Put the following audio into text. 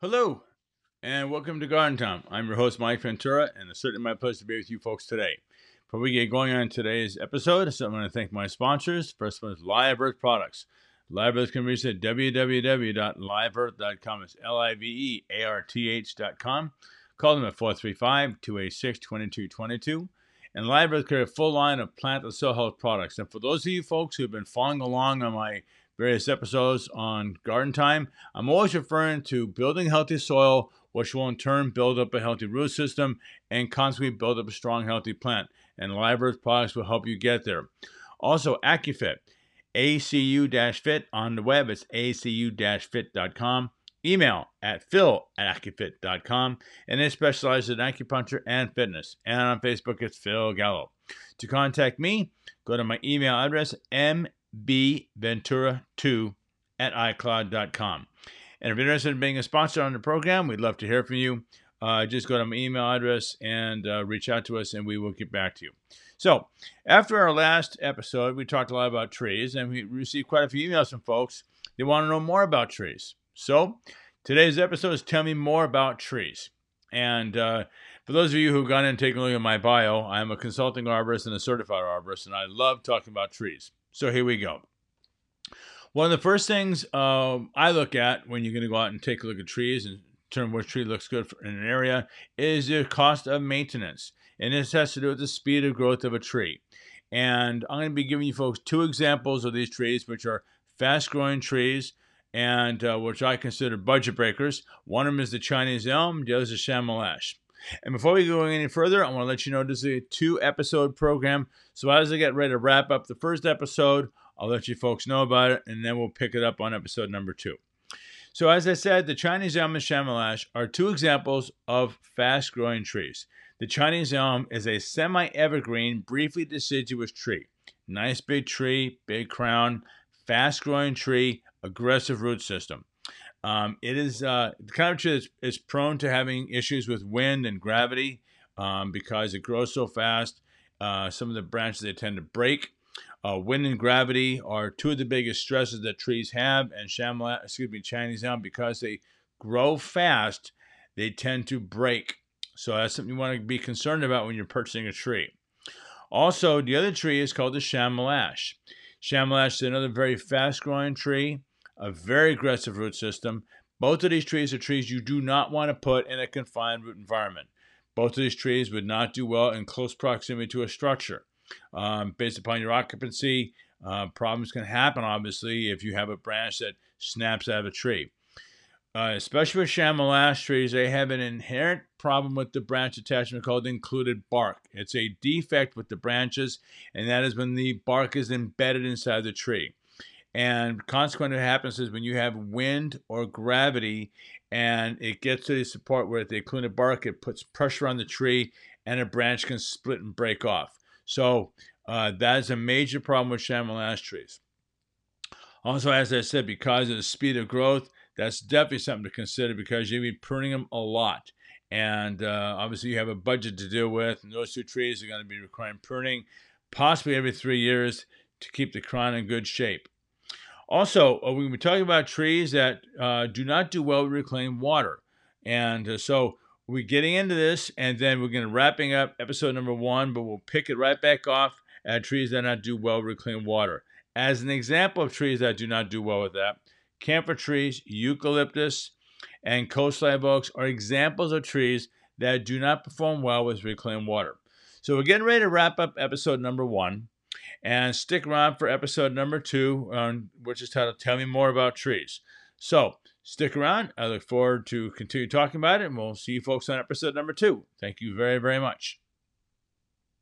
Hello, and welcome to Garden Time. I'm your host, Mike Ventura, and it's certainly my pleasure to be with you folks today. Before we get going on today's episode, so I'm going to thank my sponsors. First one is Live Earth Products. Live Earth can be reached at www.liveearth.com. It's LIVEARTH.com. Call them at 435-286-2222. And Live Earth created a full line of plant and soil health products. And for those of you folks who have been following along on my various episodes on Garden Time, I'm always referring to building healthy soil, which will in turn build up a healthy root system and consequently build up a strong, healthy plant. And Live Earth products will help you get there. Also, AccuFit, ACU-Fit on the web. It's ACU-Fit.com. Email at phil@accufit.com, and they specialize in acupuncture and fitness. And on Facebook, it's Phil Gallo. To contact me, go to my email address, mbventura2@icloud.com. And if you're interested in being a sponsor on the program, we'd love to hear from you. Just go to my email address and reach out to us, and we will get back to you. So after our last episode, we talked a lot about trees, and we received quite a few emails from folks. They want to know more about trees. So today's episode is Tell Me More About Trees. And for those of you who've gone in and taken a look at my bio, I'm a consulting arborist and a certified arborist, and I love talking about trees. So here we go. One of the first things I look at when you're going to go out and take a look at trees and determine which tree looks good in an area is the cost of maintenance. And this has to do with the speed of growth of a tree. And I'm going to be giving you folks two examples of these trees, which are fast-growing trees, and which I consider budget breakers. One of them is the Chinese elm, the other is the Shamel ash. And before we go any further, I want to let you know this is a two-episode program. So as I get ready to wrap up the first episode, I'll let you folks know about it, and then we'll pick it up on episode number 2. So as I said, the Chinese elm and Shamel ash are two examples of fast-growing trees. The Chinese elm is a semi-evergreen, briefly deciduous tree. Nice big tree, big crown, fast-growing tree, aggressive root system. It is the kind of tree that is prone to having issues with wind and gravity because it grows so fast. Some of the branches, they tend to break. Wind and gravity are two of the biggest stresses that trees have, and Chinese elm, because they grow fast, they tend to break. So that's something you want to be concerned about when you're purchasing a tree. Also, the other tree is called the Shamel ash. Shamel ash is another very fast-growing tree, a very aggressive root system. Both of these trees are trees you do not want to put in a confined root environment. Both of these trees would not do well in close proximity to a structure. Based upon your occupancy, problems can happen, obviously, if you have a branch that snaps out of a tree. Especially with Shamel ash trees, they have an inherent problem with the branch attachment called included bark. It's a defect with the branches, and that is when the bark is embedded inside the tree. And consequently, what happens is when you have wind or gravity, and it gets to the part where the included bark, it puts pressure on the tree, and a branch can split and break off. So that is a major problem with Shamel ash trees. Also, as I said, because of the speed of growth, that's definitely something to consider because you'll be pruning them a lot. And obviously you have a budget to deal with. And those two trees are going to be requiring pruning possibly every 3 years to keep the crown in good shape. Also, we're going to be talking about trees that do not do well with reclaimed water. And so we're getting into this, and then we're going to wrapping up episode number 1, but we'll pick it right back off at trees that do not do well with reclaimed water. As an example of trees that do not do well with that, camphor trees, eucalyptus, and coastline oaks are examples of trees that do not perform well with reclaimed water. So we're getting ready to wrap up episode number 1, and stick around for episode number 2, which is titled Tell Me More About Trees. So stick around. I look forward to continue talking about it, and we'll see you folks on episode number 2. Thank you very, very much.